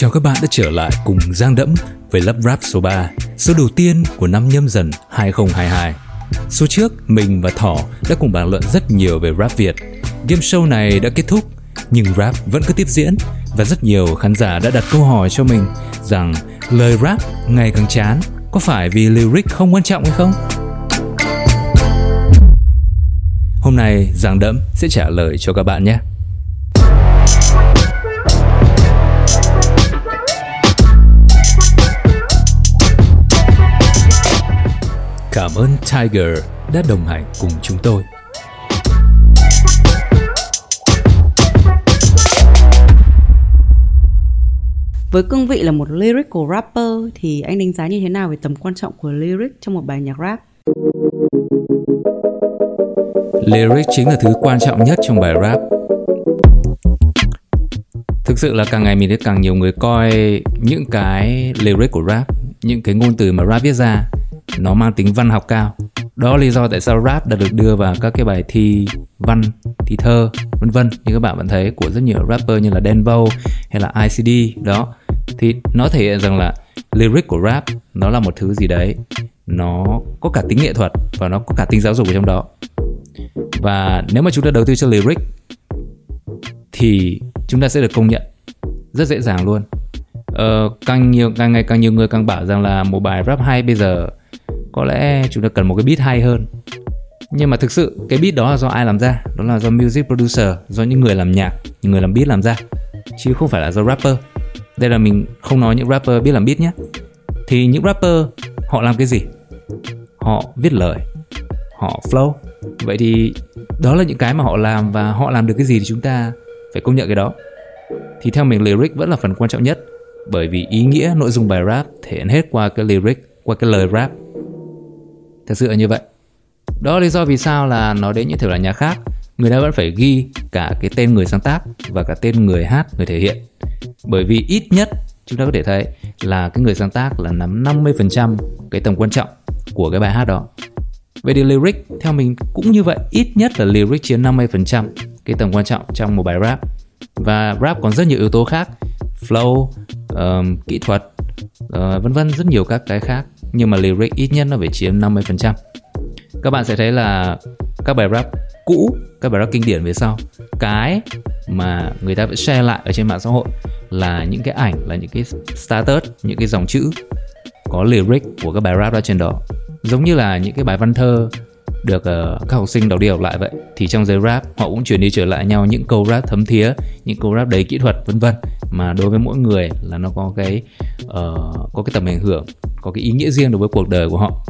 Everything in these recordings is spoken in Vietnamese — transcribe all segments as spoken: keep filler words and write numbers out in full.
Chào các bạn đã trở lại cùng Giang Đẫm với Lắp Rap số ba, số đầu tiên của năm Nhâm Dần hai không hai hai. Số trước, mình và Thỏ đã cùng bàn luận rất nhiều về rap Việt. Game show này đã kết thúc, nhưng rap vẫn cứ tiếp diễn và rất nhiều khán giả đã đặt câu hỏi cho mình rằng lời rap ngày càng chán, có phải vì lyric không quan trọng hay không? Hôm nay, Giang Đẫm sẽ trả lời cho các bạn nhé. Cảm ơn Tiger đã đồng hành cùng chúng tôi. Với cương vị là một lyrical rapper thì anh đánh giá như thế nào về tầm quan trọng của lyric trong một bài nhạc rap? Lyric chính là thứ quan trọng nhất trong bài rap. Thực sự là càng ngày mình thấy càng nhiều người coi những cái lyric của rap, những cái ngôn từ mà rap viết ra, nó mang tính văn học cao. Đó là lý do tại sao rap đã được đưa vào các cái bài thi văn, thi thơ, vân vân. Như các bạn vẫn thấy của rất nhiều rapper như là Đen Vâu hay là i xê đê đó. Thì nó thể hiện rằng là lyric của rap nó là một thứ gì đấy, nó có cả tính nghệ thuật và nó có cả tính giáo dục ở trong đó. Và nếu mà chúng ta đầu tư cho lyric thì chúng ta sẽ được công nhận rất dễ dàng luôn. Ờ, càng nhiều càng ngày càng nhiều người càng bảo rằng là một bài rap hay bây giờ có lẽ chúng ta cần một cái beat hay hơn. Nhưng mà thực sự cái beat đó là do ai làm ra? Đó là do music producer, do những người làm nhạc, những người làm beat làm ra, chứ không phải là do rapper. Đây là mình không nói những rapper biết làm beat nhé. Thì những rapper họ làm cái gì? Họ viết lời, họ flow. Vậy thì đó là những cái mà họ làm, và họ làm được cái gì thì chúng ta phải công nhận cái đó. Thì theo mình lyric vẫn là phần quan trọng nhất, bởi vì ý nghĩa nội dung bài rap thể hiện hết qua cái lyric, qua cái lời rap. Thật sự là như vậy. Đó là lý do vì sao là nó đến những thể loại nhạc khác, người ta vẫn phải ghi cả cái tên người sáng tác và cả tên người hát, người thể hiện. Bởi vì ít nhất chúng ta có thể thấy là cái người sáng tác là nắm năm mươi phần trăm cái tầm quan trọng của cái bài hát đó. Vậy thì lyric theo mình cũng như vậy, ít nhất là lyric chiếm năm mươi phần trăm cái tầm quan trọng trong một bài rap. Và rap còn rất nhiều yếu tố khác, flow, um, kỹ thuật, uh, vân vân, rất nhiều các cái khác. Nhưng mà lyric ít nhất nó phải chiếm năm mươi phần trăm. Các bạn sẽ thấy là các bài rap cũ, các bài rap kinh điển về sau, cái mà người ta vẫn share lại ở trên mạng xã hội là những cái ảnh, là những cái status, những cái dòng chữ có lyric của các bài rap đó trên đó. Giống như là những cái bài văn thơ được uh, các học sinh đọc đi đọc lại vậy. Thì trong giới rap họ cũng chuyển đi trở lại nhau những câu rap thấm thía, những câu rap đầy kỹ thuật vân vân, mà đối với mỗi người là nó có cái uh, có cái tầm ảnh hưởng, có cái ý nghĩa riêng đối với cuộc đời của họ.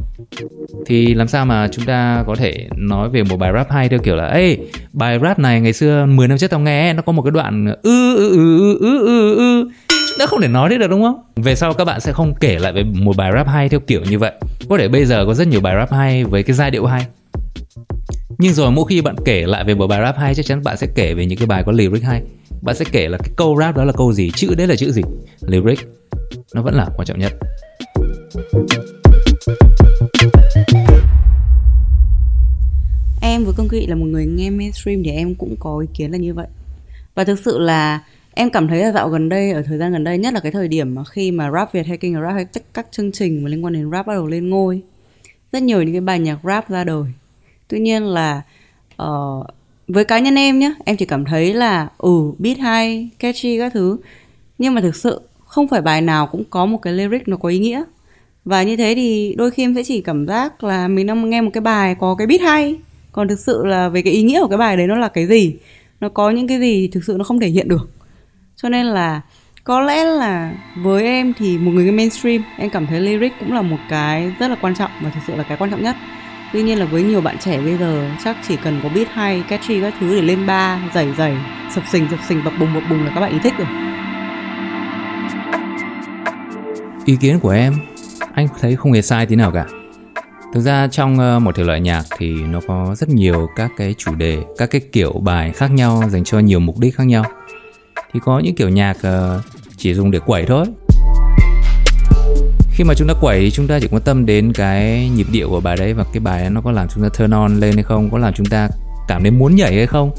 Thì làm sao mà chúng ta có thể nói về một bài rap hay theo kiểu là ê, bài rap này ngày xưa mười năm trước tao nghe nó có một cái đoạn ư ư ư ư ư ư. Chúng ta không thể nói thế được, đúng không? Về sau các bạn sẽ không kể lại về một bài rap hay theo kiểu như vậy. Có thể bây giờ có rất nhiều bài rap hay với cái giai điệu hay, nhưng rồi mỗi khi bạn kể lại về một bài rap hay, chắc chắn bạn sẽ kể về những cái bài có lyric hay. Bạn sẽ kể là cái câu rap đó là câu gì, chữ đấy là chữ gì. Lyric nó vẫn là quan trọng nhất. Em với Công Kỵ là một người nghe mainstream thì em cũng có ý kiến là như vậy. Và thực sự là em cảm thấy là dạo gần đây, ở thời gian gần đây, nhất là cái thời điểm mà khi mà Rap Việt hay King of Rap hay các chương trình mà liên quan đến rap bắt đầu lên ngôi, rất nhiều những cái bài nhạc rap ra đời. Tuy nhiên là uh, với cá nhân em nhé, em chỉ cảm thấy là ừ, beat hay, catchy các thứ, nhưng mà thực sự không phải bài nào cũng có một cái lyric nó có ý nghĩa. Và như thế thì đôi khi em sẽ chỉ cảm giác là mình đang nghe một cái bài có cái beat hay, còn thực sự là về cái ý nghĩa của cái bài đấy nó là cái gì, nó có những cái gì thực sự nó không thể hiện được. Cho nên là có lẽ là với em thì một người mainstream, em cảm thấy lyric cũng là một cái rất là quan trọng và thực sự là cái quan trọng nhất. Tuy nhiên là với nhiều bạn trẻ bây giờ chắc chỉ cần có beat hay, catchy các thứ để lên ba, giảy giảy, sập sình sập sình, bập bùng bập bùng là các bạn ý thích rồi. Ý kiến của em, anh thấy không hề sai tí nào cả. Thực ra trong một thể loại nhạc thì nó có rất nhiều các cái chủ đề, các cái kiểu bài khác nhau dành cho nhiều mục đích khác nhau. Thì có những kiểu nhạc chỉ dùng để quẩy thôi. Khi mà chúng ta quẩy thì chúng ta chỉ quan tâm đến cái nhịp điệu của bài đấy, và cái bài nó có làm chúng ta turn on lên hay không, có làm chúng ta cảm thấy muốn nhảy hay không.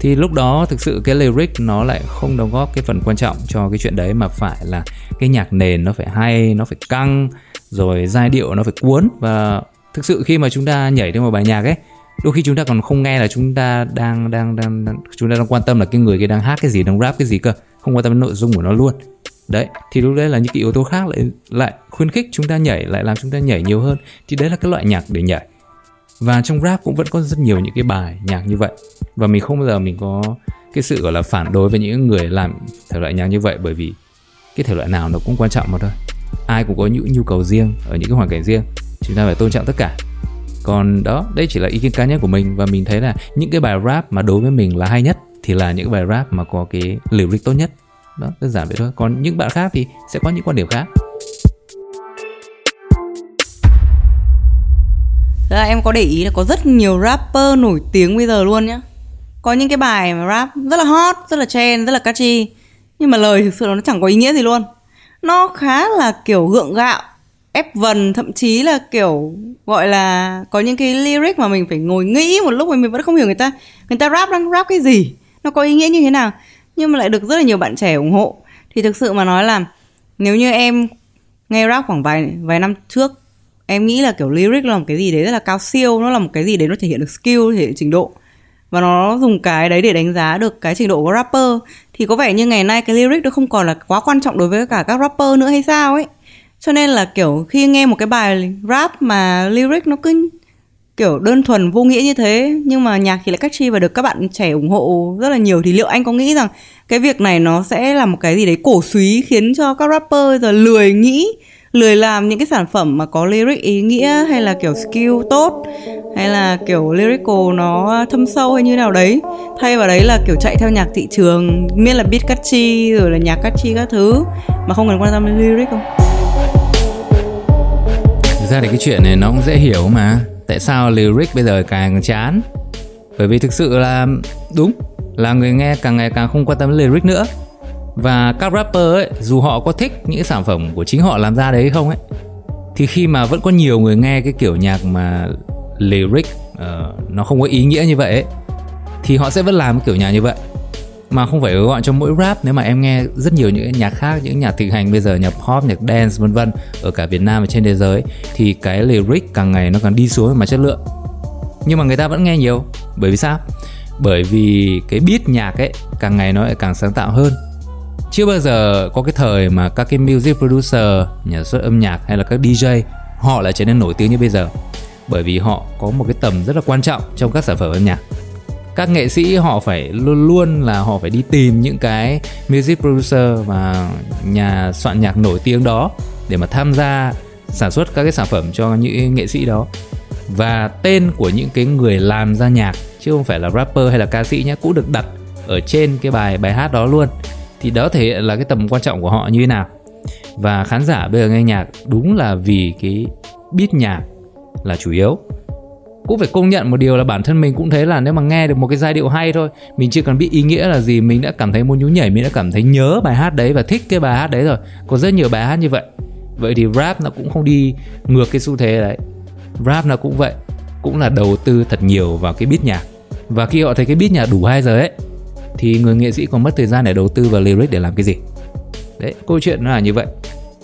Thì lúc đó thực sự cái lyric nó lại không đóng góp cái phần quan trọng cho cái chuyện đấy, mà phải là cái nhạc nền nó phải hay, nó phải căng, rồi giai điệu nó phải cuốn. Và thực sự khi mà chúng ta nhảy theo một bài nhạc ấy, đôi khi chúng ta còn không nghe là chúng ta đang đang đang, đang chúng ta đang quan tâm là cái người kia đang hát cái gì, đang rap cái gì cơ, không quan tâm đến nội dung của nó luôn. Đấy, thì lúc đấy là những cái yếu tố khác lại lại khuyến khích chúng ta nhảy, lại làm chúng ta nhảy nhiều hơn. Thì đấy là cái loại nhạc để nhảy. Và trong rap cũng vẫn có rất nhiều những cái bài nhạc như vậy. Và mình không bao giờ mình có cái sự gọi là phản đối với những người làm thể loại nhạc như vậy, bởi vì cái thể loại nào nó cũng quan trọng mà thôi. Ai cũng có những nhu cầu riêng ở những cái hoàn cảnh riêng, chúng ta phải tôn trọng tất cả. Còn đó, đây chỉ là ý kiến cá nhân của mình, và mình thấy là những cái bài rap mà đối với mình là hay nhất thì là những bài rap mà có cái lyric tốt nhất. Đó, đơn giản vậy thôi. Còn những bạn khác thì sẽ có những quan điểm khác. Là em có để ý là có rất nhiều rapper nổi tiếng bây giờ luôn nhá. Có những cái bài mà rap rất là hot, rất là trend, rất là catchy, nhưng mà lời thực sự nó chẳng có ý nghĩa gì luôn. Nó khá là kiểu gượng gạo, ép vần, thậm chí là kiểu gọi là có những cái lyric mà mình phải ngồi nghĩ một lúc mà mình vẫn không hiểu người ta Người ta rap đang rap cái gì, nó có ý nghĩa như thế nào, nhưng mà lại được rất là nhiều bạn trẻ ủng hộ. Thì thực sự mà nói là nếu như em nghe rap khoảng vài, vài năm trước, em nghĩ là kiểu lyric là một cái gì đấy rất là cao siêu, nó là một cái gì đấy nó thể hiện được skill, thể hiện trình độ, và nó dùng cái đấy để đánh giá được cái trình độ của rapper. Thì có vẻ như ngày nay cái lyric nó không còn là quá quan trọng đối với cả các rapper nữa hay sao ấy. Cho nên là kiểu khi nghe một cái bài rap mà lyric nó cứ kiểu đơn thuần vô nghĩa như thế, nhưng mà nhạc thì lại catchy và được các bạn trẻ ủng hộ rất là nhiều, thì liệu anh có nghĩ rằng cái việc này nó sẽ là một cái gì đấy cổ súy khiến cho các rapper giờ lười nghĩ, lười làm những cái sản phẩm mà có lyric ý nghĩa, hay là kiểu skill tốt, hay là kiểu lyrical nó thâm sâu hay như nào đấy, thay vào đấy là kiểu chạy theo nhạc thị trường, miễn là beat catchy rồi là nhạc catchy các thứ mà không cần quan tâm đến lyric không? Thực ra thì cái chuyện này nó cũng dễ hiểu mà. Tại sao lyric bây giờ càng chán? Bởi vì thực sự là đúng là người nghe càng ngày càng không quan tâm đến lyric nữa. Và các rapper ấy, dù họ có thích những sản phẩm của chính họ làm ra đấy không ấy, thì khi mà vẫn có nhiều người nghe cái kiểu nhạc mà lyric uh, nó không có ý nghĩa như vậy ấy, thì họ sẽ vẫn làm cái kiểu nhạc như vậy. Mà không phải gọi cho mỗi rap, nếu mà em nghe rất nhiều những nhạc khác, những nhạc thịnh hành bây giờ, nhạc pop, nhạc dance vân vân ở cả Việt Nam và trên thế giới, thì cái lyric càng ngày nó càng đi xuống mà chất lượng. Nhưng mà người ta vẫn nghe nhiều. Bởi vì sao? Bởi vì cái beat nhạc ấy càng ngày nó lại càng sáng tạo hơn. Chưa bao giờ có cái thời mà các cái music producer, nhà xuất âm nhạc hay là các đê gi họ lại trở nên nổi tiếng như bây giờ, bởi vì họ có một cái tầm rất là quan trọng trong các sản phẩm âm nhạc. Các nghệ sĩ họ phải luôn luôn là họ phải đi tìm những cái music producer và nhà soạn nhạc nổi tiếng đó để mà tham gia sản xuất các cái sản phẩm cho những nghệ sĩ đó. Và tên của những cái người làm ra nhạc, chứ không phải là rapper hay là ca sĩ nhé, cũng được đặt ở trên cái bài bài hát đó luôn. Thì đó thể hiện là cái tầm quan trọng của họ như thế nào. Và khán giả bây giờ nghe nhạc đúng là vì cái beat nhạc là chủ yếu. Cũng phải công nhận một điều là bản thân mình cũng thấy là nếu mà nghe được một cái giai điệu hay thôi, mình chưa cần biết ý nghĩa là gì, mình đã cảm thấy muốn nhún nhảy, mình đã cảm thấy nhớ bài hát đấy và thích cái bài hát đấy rồi. Có rất nhiều bài hát như vậy. Vậy thì rap nó cũng không đi ngược cái xu thế đấy. Rap nó cũng vậy, cũng là đầu tư thật nhiều vào cái beat nhạc. Và khi họ thấy cái beat nhạc đủ hay rồi ấy, thì người nghệ sĩ còn mất thời gian để đầu tư vào lyric để làm cái gì. Đấy, câu chuyện nó là như vậy.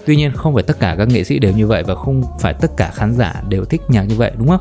Tuy nhiên không phải tất cả các nghệ sĩ đều như vậy, và không phải tất cả khán giả đều thích nhạc như vậy, đúng không?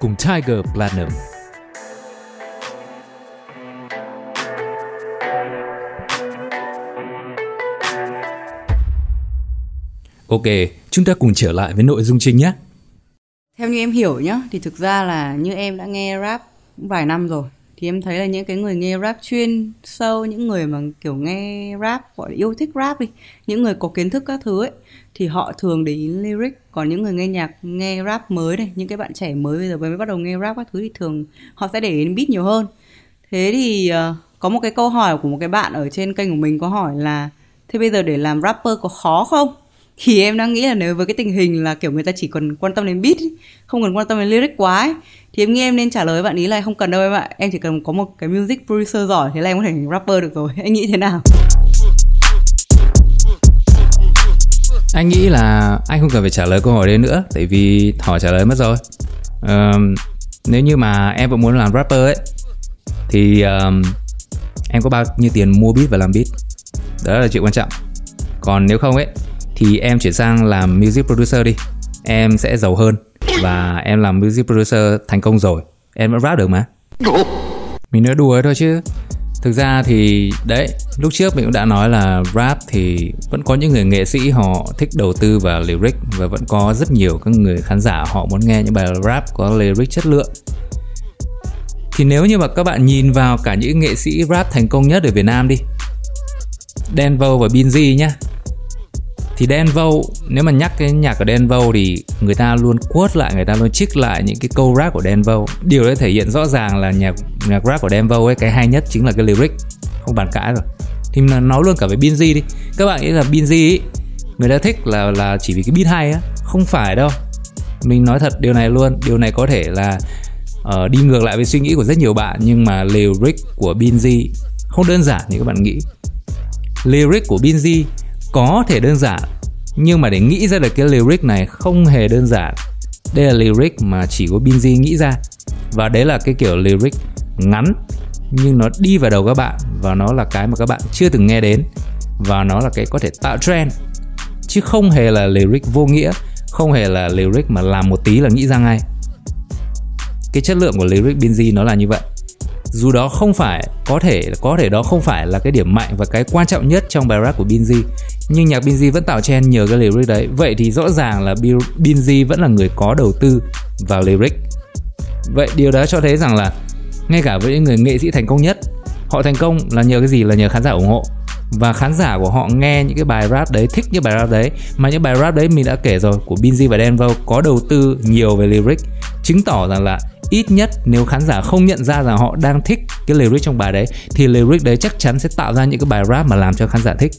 cùng Tiger Platinum. Ok, chúng ta cùng trở lại với nội dung chính nhé. Theo như em hiểu nhá, thì thực ra là như em đã nghe rap vài năm rồi, thì em thấy là những cái người nghe rap chuyên sâu, những người mà kiểu nghe rap, gọi là yêu thích rap đi, những người có kiến thức các thứ ấy, thì họ thường để ý lyric. Còn những người nghe nhạc, nghe rap mới này, những cái bạn trẻ mới bây giờ mới bắt đầu nghe rap các thứ thì thường họ sẽ để ý beat nhiều hơn. Thế thì uh, có một cái câu hỏi của một cái bạn ở trên kênh của mình có hỏi là thế bây giờ để làm rapper có khó không? Thì em đang nghĩ là nếu với cái tình hình là kiểu người ta chỉ còn quan tâm đến beat, không cần quan tâm đến lyric quá ấy, thì em nghĩ em nên trả lời bạn ý là không cần đâu em ạ. Em chỉ cần có một cái music producer giỏi, thế là em có thể rapper được rồi. Anh nghĩ thế nào? Anh nghĩ là anh không cần phải trả lời câu hỏi đấy nữa, tại vì Thỏ trả lời mất rồi. um, Nếu như mà em vẫn muốn làm rapper ấy, thì um, em có bao nhiêu tiền mua beat và làm beat, đó là chuyện quan trọng. Còn nếu không ấy thì em chuyển sang làm music producer đi, em sẽ giàu hơn. Và em làm music producer thành công rồi, em vẫn rap được mà. Mình nói đùa thôi chứ thực ra thì đấy, lúc trước mình cũng đã nói là rap thì vẫn có những người nghệ sĩ họ thích đầu tư vào lyric, và vẫn có rất nhiều các người khán giả họ muốn nghe những bài rap có lyric chất lượng. Thì nếu như mà các bạn nhìn vào cả những nghệ sĩ rap thành công nhất ở Việt Nam đi, Đen Vâu và Binz nhá, thì Đen Vâu, nếu mà nhắc cái nhạc của Đen Vâu thì người ta luôn quote lại, người ta luôn trích lại những cái câu rap của Đen Vâu. Điều đấy thể hiện rõ ràng là nhạc nhạc rap của Đen Vâu ấy, cái hay nhất chính là cái lyric, không bàn cãi rồi. Thì mình nói luôn cả với Binz đi, các bạn nghĩ là Binz ấy, người ta thích là là chỉ vì cái beat hay á, không phải đâu. Mình nói thật điều này luôn, điều này có thể là uh, đi ngược lại với suy nghĩ của rất nhiều bạn, nhưng mà lyric của Binz không đơn giản như các bạn nghĩ. Lyric của Binz có thể đơn giản, nhưng mà để nghĩ ra được cái lyric này không hề đơn giản. Đây là lyric mà chỉ có Binz nghĩ ra, và đấy là cái kiểu lyric ngắn nhưng nó đi vào đầu các bạn, và nó là cái mà các bạn chưa từng nghe đến, và nó là cái có thể tạo trend, chứ không hề là lyric vô nghĩa, không hề là lyric mà làm một tí là nghĩ ra ngay. Cái chất lượng của lyric Binz nó là như vậy. Dù đó không phải, có thể có thể đó không phải là cái điểm mạnh và cái quan trọng nhất trong bài rap của Binz, nhưng nhạc Binz vẫn tạo trend nhờ cái lyric đấy. Vậy thì rõ ràng là Binz vẫn là người có đầu tư vào lyric. Vậy điều đó cho thấy rằng là ngay cả với những người nghệ sĩ thành công nhất, họ thành công là nhờ cái gì? Là nhờ khán giả ủng hộ. Và khán giả của họ nghe những cái bài rap đấy, thích những bài rap đấy. Mà những bài rap đấy mình đã kể rồi, của Binz và Đen Vâu, có đầu tư nhiều về lyric, chứng tỏ rằng là ít nhất nếu khán giả không nhận ra rằng họ đang thích cái lyric trong bài đấy, thì lyric đấy chắc chắn sẽ tạo ra những cái bài rap mà làm cho khán giả thích.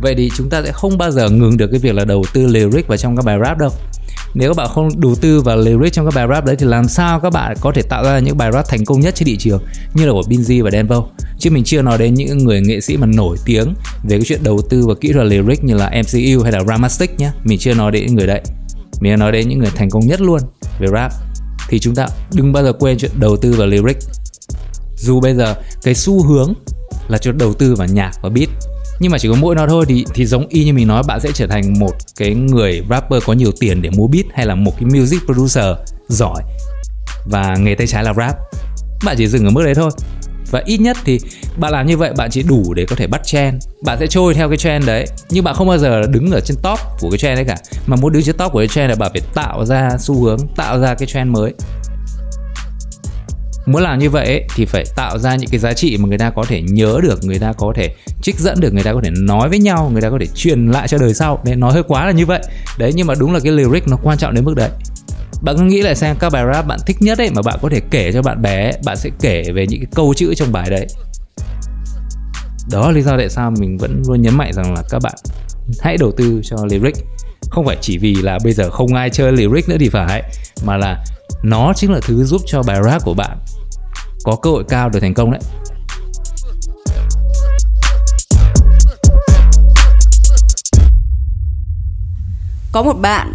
Vậy thì chúng ta sẽ không bao giờ ngừng được cái việc là đầu tư lyric vào trong các bài rap đâu. Nếu các bạn không đầu tư vào lyric trong các bài rap đấy thì làm sao các bạn có thể tạo ra những bài rap thành công nhất trên thị trường như là của Binz và Đen Vâu. Chứ mình chưa nói đến những người nghệ sĩ mà nổi tiếng về cái chuyện đầu tư và kỹ thuật lyric như là em xê u hay là Ramastic nhé. Mình chưa nói đến những người đấy, mình nói đến những người thành công nhất luôn về rap. Thì chúng ta đừng bao giờ quên chuyện đầu tư vào lyric. Dù bây giờ cái xu hướng là chuyện đầu tư vào nhạc và beat, nhưng mà chỉ có mỗi nó thôi thì, thì giống y như mình nói, bạn sẽ trở thành một cái người rapper có nhiều tiền để mua beat, hay là một cái music producer giỏi và nghề tay trái là rap. Bạn chỉ dừng ở mức đấy thôi. Và ít nhất thì bạn làm như vậy bạn chỉ đủ để có thể bắt trend, bạn sẽ trôi theo cái trend đấy, nhưng bạn không bao giờ đứng ở trên top của cái trend đấy cả. Mà muốn đứng trên top của cái trend là bạn phải tạo ra xu hướng, tạo ra cái trend mới. Muốn làm như vậy ấy, thì phải tạo ra những cái giá trị mà người ta có thể nhớ được, người ta có thể trích dẫn được, người ta có thể nói với nhau, người ta có thể truyền lại cho đời sau. Nên nói hơi quá là như vậy đấy, nhưng mà đúng là cái lyric nó quan trọng đến mức đấy. Bạn cứ nghĩ lại xem các bài rap bạn thích nhất ấy mà bạn có thể kể cho bạn bè ấy, bạn sẽ kể về những cái câu chữ trong bài đấy. Đó là lý do tại sao mình vẫn luôn nhấn mạnh rằng là các bạn hãy đầu tư cho lyric. Không phải chỉ vì là bây giờ không ai chơi lyric nữa thì phải, mà là nó chính là thứ giúp cho bài rap của bạn có cơ hội cao để thành công đấy. Có một bạn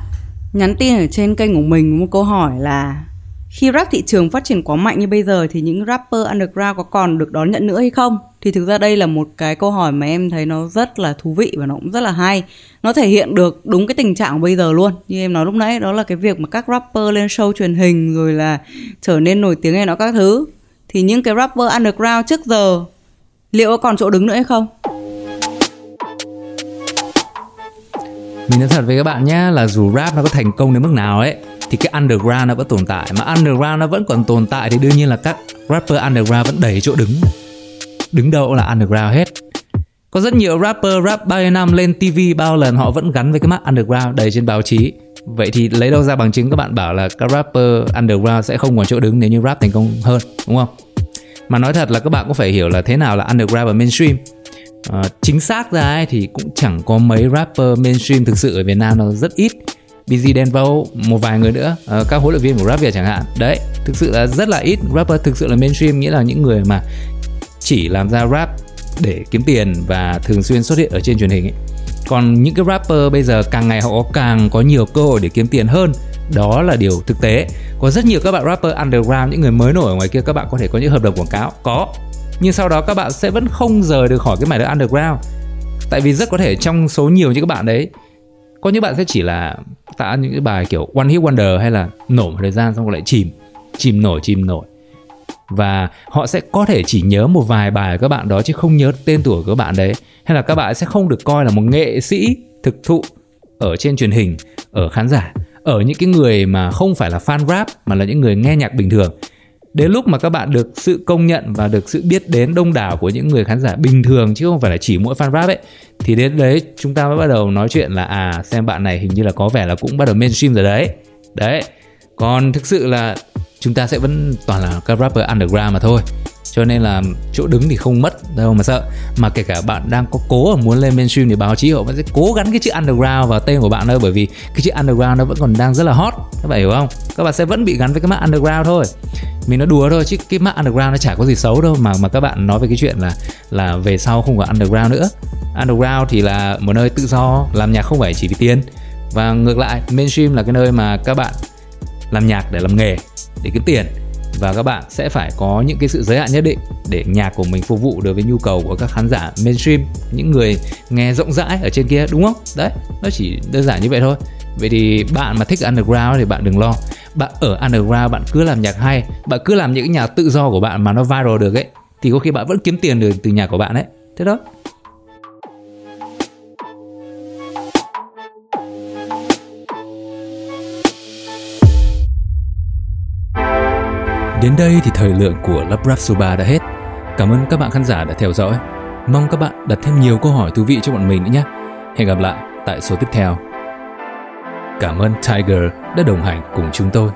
nhắn tin ở trên kênh của mình một câu hỏi là khi rap thị trường phát triển quá mạnh như bây giờ thì những rapper underground có còn được đón nhận nữa hay không? Thì thực ra đây là một cái câu hỏi mà em thấy nó rất là thú vị và nó cũng rất là hay. Nó thể hiện được đúng cái tình trạng bây giờ luôn. Như em nói lúc nãy, đó là cái việc mà các rapper lên show truyền hình rồi là trở nên nổi tiếng hay nó các thứ. Thì những cái rapper underground trước giờ liệu có còn chỗ đứng nữa hay không? Mình nói thật với các bạn nhé, là dù rap nó có thành công đến mức nào ấy thì cái underground nó vẫn tồn tại. Mà underground nó vẫn còn tồn tại thì đương nhiên là các rapper underground vẫn đầy chỗ đứng. Đứng đâu là underground hết. Có rất nhiều rapper rap bao nhiêu năm lên ti vi bao lần họ vẫn gắn với cái mác underground đầy trên báo chí. Vậy thì lấy đâu ra bằng chứng các bạn bảo là các rapper underground sẽ không còn chỗ đứng nếu như rap thành công hơn, đúng không? Mà nói thật là các bạn cũng phải hiểu là thế nào là underground và mainstream. À, chính xác ra ấy, thì cũng chẳng có mấy rapper mainstream thực sự ở Việt Nam, nó rất ít. bê giê, Đen Vâu, một vài người nữa, à, các huấn luyện viên của Rap Việt chẳng hạn. Đấy, thực sự là rất là ít rapper thực sự là mainstream, nghĩa là những người mà chỉ làm ra rap để kiếm tiền và thường xuyên xuất hiện ở trên truyền hình ấy. Còn những cái rapper bây giờ càng ngày họ càng có nhiều cơ hội để kiếm tiền hơn. Đó là điều thực tế. Có rất nhiều các bạn rapper underground, những người mới nổi ở ngoài kia, các bạn có thể có những hợp đồng quảng cáo, có. Nhưng sau đó các bạn sẽ vẫn không rời được khỏi cái mảnh đất underground. Tại vì rất có thể trong số nhiều những các bạn đấy, có những bạn sẽ chỉ là tạo những cái bài kiểu one hit wonder hay là nổi một thời gian xong rồi lại chìm. Chìm nổi, chìm nổi. Và họ sẽ có thể chỉ nhớ một vài bài của các bạn đó chứ không nhớ tên tuổi của các bạn đấy. Hay là các bạn sẽ không được coi là một nghệ sĩ thực thụ ở trên truyền hình, ở khán giả, ở những cái người mà không phải là fan rap mà là những người nghe nhạc bình thường. Đến lúc mà các bạn được sự công nhận và được sự biết đến đông đảo của những người khán giả bình thường chứ không phải là chỉ mỗi fan rap ấy, thì đến đấy chúng ta mới bắt đầu nói chuyện là à, xem bạn này hình như là có vẻ là cũng bắt đầu mainstream rồi đấy. Đấy. Còn thực sự là chúng ta sẽ vẫn toàn là các rapper underground mà thôi. Cho nên là chỗ đứng thì không mất đâu mà sợ. Mà kể cả bạn đang có cố muốn lên mainstream thì báo chí họ vẫn sẽ cố gắng cái chữ underground vào tên của bạn thôi. Bởi vì cái chữ underground nó vẫn còn đang rất là hot. Các bạn hiểu không? Các bạn sẽ vẫn bị gắn với cái mác underground thôi. Mình nói đùa thôi chứ cái mác underground nó chả có gì xấu đâu. Mà mà các bạn nói về cái chuyện là là về sau không có underground nữa. Underground thì là một nơi tự do, làm nhạc không phải chỉ vì tiền. Và ngược lại, mainstream là cái nơi mà các bạn làm nhạc để làm nghề, để kiếm tiền. Và các bạn sẽ phải có những cái sự giới hạn nhất định để nhạc của mình phục vụ được với nhu cầu của các khán giả mainstream, những người nghe rộng rãi ở trên kia, đúng không? Đấy, nó chỉ đơn giản như vậy thôi. Vậy thì bạn mà thích underground thì bạn đừng lo. Bạn ở underground, bạn cứ làm nhạc hay, bạn cứ làm những nhạc tự do của bạn mà nó viral được ấy, thì có khi bạn vẫn kiếm tiền được từ nhạc của bạn ấy. Thế đó. Đến đây thì thời lượng của Lắp Rap số ba đã hết. Cảm ơn các bạn khán giả đã theo dõi. Mong các bạn đặt thêm nhiều câu hỏi thú vị cho bọn mình nữa nhé. Hẹn gặp lại tại số tiếp theo. Cảm ơn Tiger đã đồng hành cùng chúng tôi.